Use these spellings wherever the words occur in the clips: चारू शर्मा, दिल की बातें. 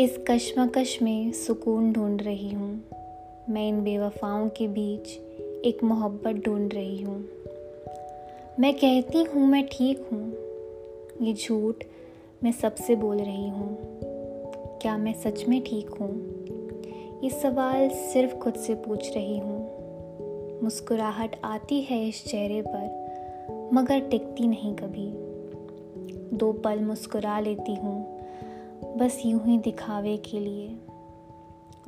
इस कश्मकश में सुकून ढूंढ रही हूँ। मैं इन बेवफाओं के बीच एक मोहब्बत ढूंढ रही हूँ। मैं कहती हूँ मैं ठीक हूँ, ये झूठ मैं सबसे बोल रही हूँ। क्या मैं सच में ठीक हूँ, ये सवाल सिर्फ खुद से पूछ रही हूँ। मुस्कुराहट आती है इस चेहरे पर, मगर टिकती नहीं कभी। दो पल मुस्कुरा लेती हूँ, बस यूं ही दिखावे के लिए।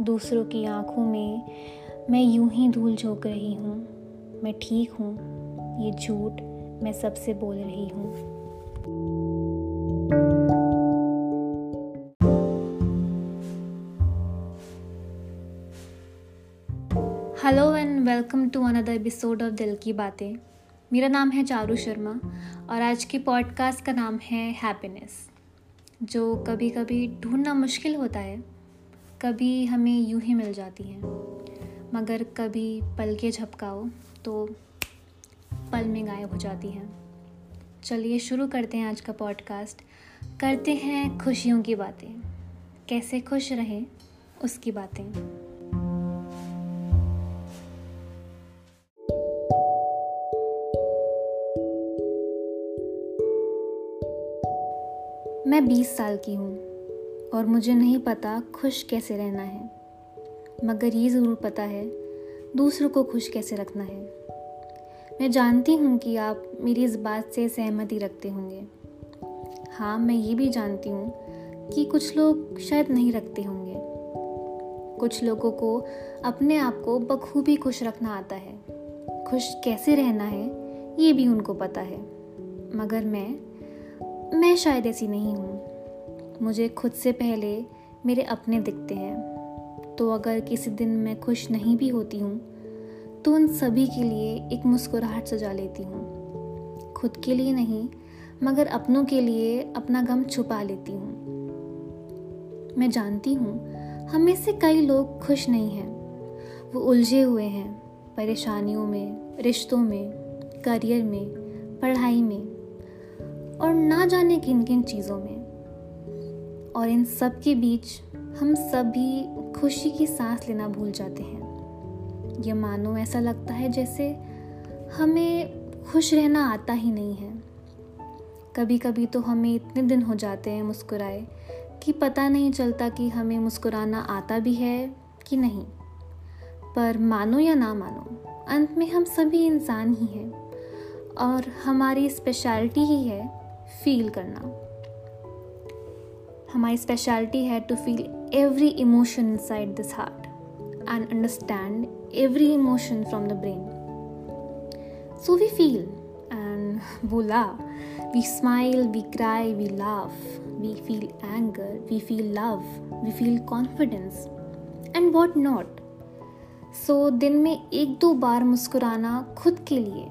दूसरों की आंखों में मैं यूं ही धूल झोंक रही हूँ। मैं ठीक हूँ, ये झूठ मैं सबसे बोल रही हूँ। Hello and welcome to another episode of दिल की बातें। मेरा नाम है चारू शर्मा और आज की पॉडकास्ट का नाम है हैप्पीनेस, जो कभी कभी ढूंढना मुश्किल होता है, कभी हमें यूं ही मिल जाती है, मगर कभी पल के झपकाओ तो पल में गायब हो जाती है। चलिए शुरू करते हैं आज का पॉडकास्ट। करते हैं खुशियों की बातें, कैसे खुश रहें उसकी बातें। मैं 20 साल की हूँ और मुझे नहीं पता खुश कैसे रहना है, मगर ये ज़रूर पता है दूसरों को खुश कैसे रखना है। मैं जानती हूँ कि आप मेरी इस बात से सहमति रखते होंगे। हाँ, मैं ये भी जानती हूँ कि कुछ लोग शायद नहीं रखते होंगे। कुछ लोगों को अपने आप को बखूबी खुश रखना आता है, खुश कैसे रहना है ये भी उनको पता है, मगर मैं शायद ऐसी नहीं हूँ। मुझे खुद से पहले मेरे अपने दिखते हैं, तो अगर किसी दिन मैं खुश नहीं भी होती हूँ तो उन सभी के लिए एक मुस्कुराहट सजा लेती हूँ। खुद के लिए नहीं, मगर अपनों के लिए अपना गम छुपा लेती हूँ। मैं जानती हूँ हम में से कई लोग खुश नहीं हैं, वो उलझे हुए हैं परेशानियों में, रिश्तों में, करियर में, पढ़ाई में और ना जाने किन किन चीज़ों में। और इन सब के बीच हम सभी खुशी की सांस लेना भूल जाते हैं। ये मानो ऐसा लगता है जैसे हमें खुश रहना आता ही नहीं है। कभी कभी तो हमें इतने दिन हो जाते हैं मुस्कुराए कि पता नहीं चलता कि हमें मुस्कुराना आता भी है कि नहीं। पर मानो या ना मानो, अंत में हम सभी इंसान ही हैं और हमारी स्पेशलिटी ही है फील करना। हमारी स्पेशलिटी है to feel every emotion inside this heart and understand every emotion from the brain. So we feel and वो love, we smile, we cry, we laugh, we feel anger, we feel love, we feel confidence and what not. So दिन में एक दो बार मुस्कुराना खुद के लिए,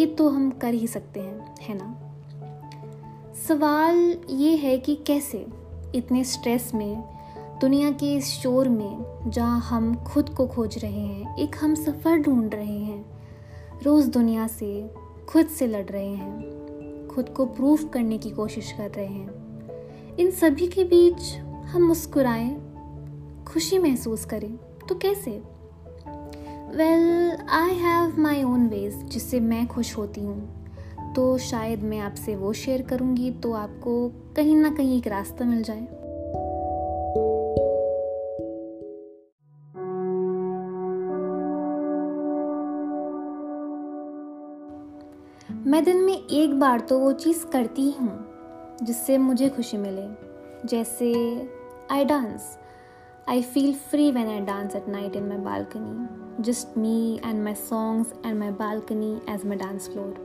ये तो हम कर ही सकते हैं, है ना। सवाल ये है कि कैसे इतने स्ट्रेस में, दुनिया के इस शोर में जहाँ हम खुद को खोज रहे हैं, एक हम सफ़र ढूंढ रहे हैं, रोज़ दुनिया से, खुद से लड़ रहे हैं, खुद को प्रूफ करने की कोशिश कर रहे हैं, इन सभी के बीच हम मुस्कुराएं, खुशी महसूस करें तो कैसे? Well, I have my own ways जिससे मैं खुश होती हूँ, तो शायद मैं आपसे वो शेयर करूंगी तो आपको कहीं ना कहीं एक रास्ता मिल जाए। मैं दिन में एक बार तो वो चीज़ करती हूँ जिससे मुझे खुशी मिले, जैसे I dance. I feel free when I dance at night in my balcony, just me and my songs and my balcony as my dance floor.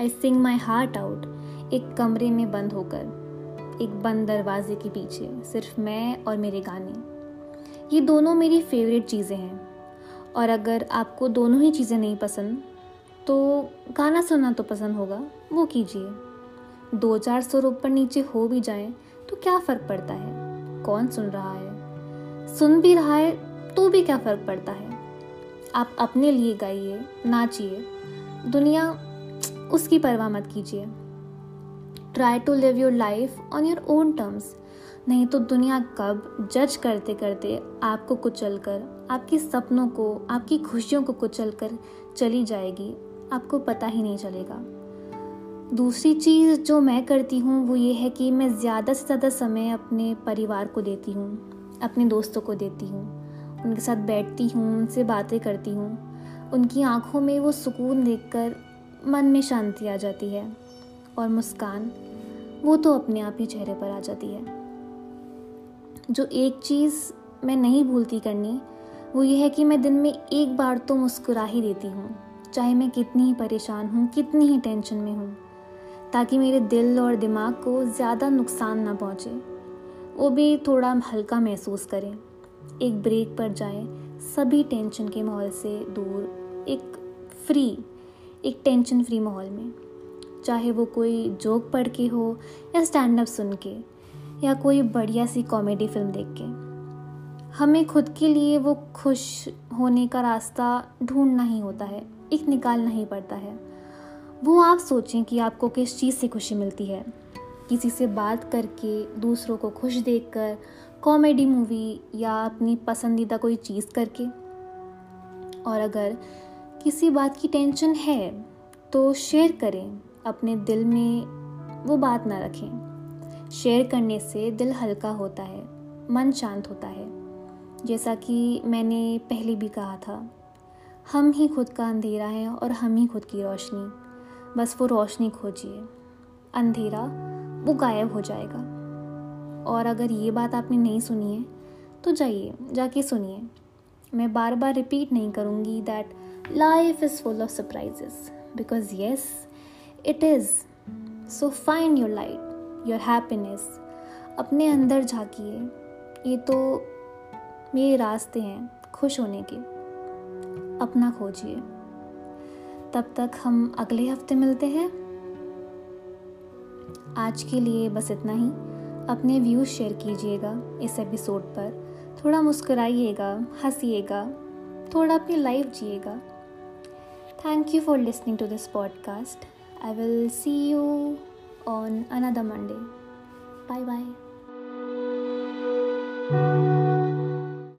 I sing my heart out, एक कमरे में बंद होकर, एक बंद दरवाजे के पीछे, सिर्फ मैं और मेरे गाने। ये दोनों मेरी फेवरेट चीज़ें हैं और अगर आपको दोनों ही चीज़ें नहीं पसंद तो गाना सुनना तो पसंद होगा, वो कीजिए। 200-400 ऊपर नीचे हो भी जाए तो क्या फ़र्क पड़ता है, कौन सुन रहा है, सुन भी रहा है तो भी क्या फ़र्क पड़ता है। आप अपने लिए गाइए, नाचिए, दुनिया उसकी परवाह मत कीजिए। Try to live your life on your own terms, नहीं तो दुनिया कब जज करते करते आपको कुचलकर, आपके सपनों को, आपकी खुशियों को कुचलकर चली जाएगी, आपको पता ही नहीं चलेगा। दूसरी चीज़ जो मैं करती हूँ वो ये है कि मैं ज़्यादा से ज़्यादा समय अपने परिवार को देती हूँ, अपने दोस्तों को देती हूँ, उनके साथ बैठती हूँ, उनसे बातें करती हूँ। उनकी आँखों में वो सुकून देखकर मन में शांति आ जाती है और मुस्कान वो तो अपने आप ही चेहरे पर आ जाती है। जो एक चीज़ मैं नहीं भूलती करनी वो ये है कि मैं दिन में एक बार तो मुस्कुरा ही देती हूँ, चाहे मैं कितनी ही परेशान हूँ, कितनी ही टेंशन में हूँ, ताकि मेरे दिल और दिमाग को ज़्यादा नुकसान ना पहुँचे, वो भी थोड़ा हल्का महसूस करें। एक ब्रेक पर जाएं, सभी टेंशन के माहौल से दूर, एक टेंशन फ्री माहौल में, चाहे वो कोई जोक पढ़ के हो या स्टैंड अप सुन के या कोई बढ़िया सी कॉमेडी फिल्म देख के, हमें खुद के लिए वो खुश होने का रास्ता ढूंढना ही होता है, एक निकालना ही पड़ता है। वो आप सोचें कि आपको किस चीज़ से खुशी मिलती है, किसी से बात करके, दूसरों को खुश देखकर, कॉमेडी मूवी या अपनी पसंदीदा कोई चीज़ करके। और अगर किसी बात की टेंशन है तो शेयर करें, अपने दिल में वो बात ना रखें। शेयर करने से दिल हल्का होता है, मन शांत होता है। जैसा कि मैंने पहले भी कहा था, हम ही खुद का अंधेरा है और हम ही खुद की रोशनी। बस वो रोशनी खोजिए, अंधेरा वो गायब हो जाएगा। और अगर ये बात आपने नहीं सुनी है तो जाके सुनिए। मैं बार बार रिपीट नहीं करूँगी that life is full of surprises, because yes it is. So find your light, your happiness, अपने अंदर झाँकिए। ये तो मेरे रास्ते हैं खुश होने के, अपना खोजिए। तब तक हम अगले हफ्ते मिलते हैं। आज के लिए बस इतना ही। अपने व्यूज़ शेयर कीजिएगा इस एपिसोड पर, थोड़ा मुस्कुराइएगा, हंसिएगा, थोड़ा अपनी लाइफ जिएगा। Thank you for listening to this podcast. I will see you on another Monday. Bye bye.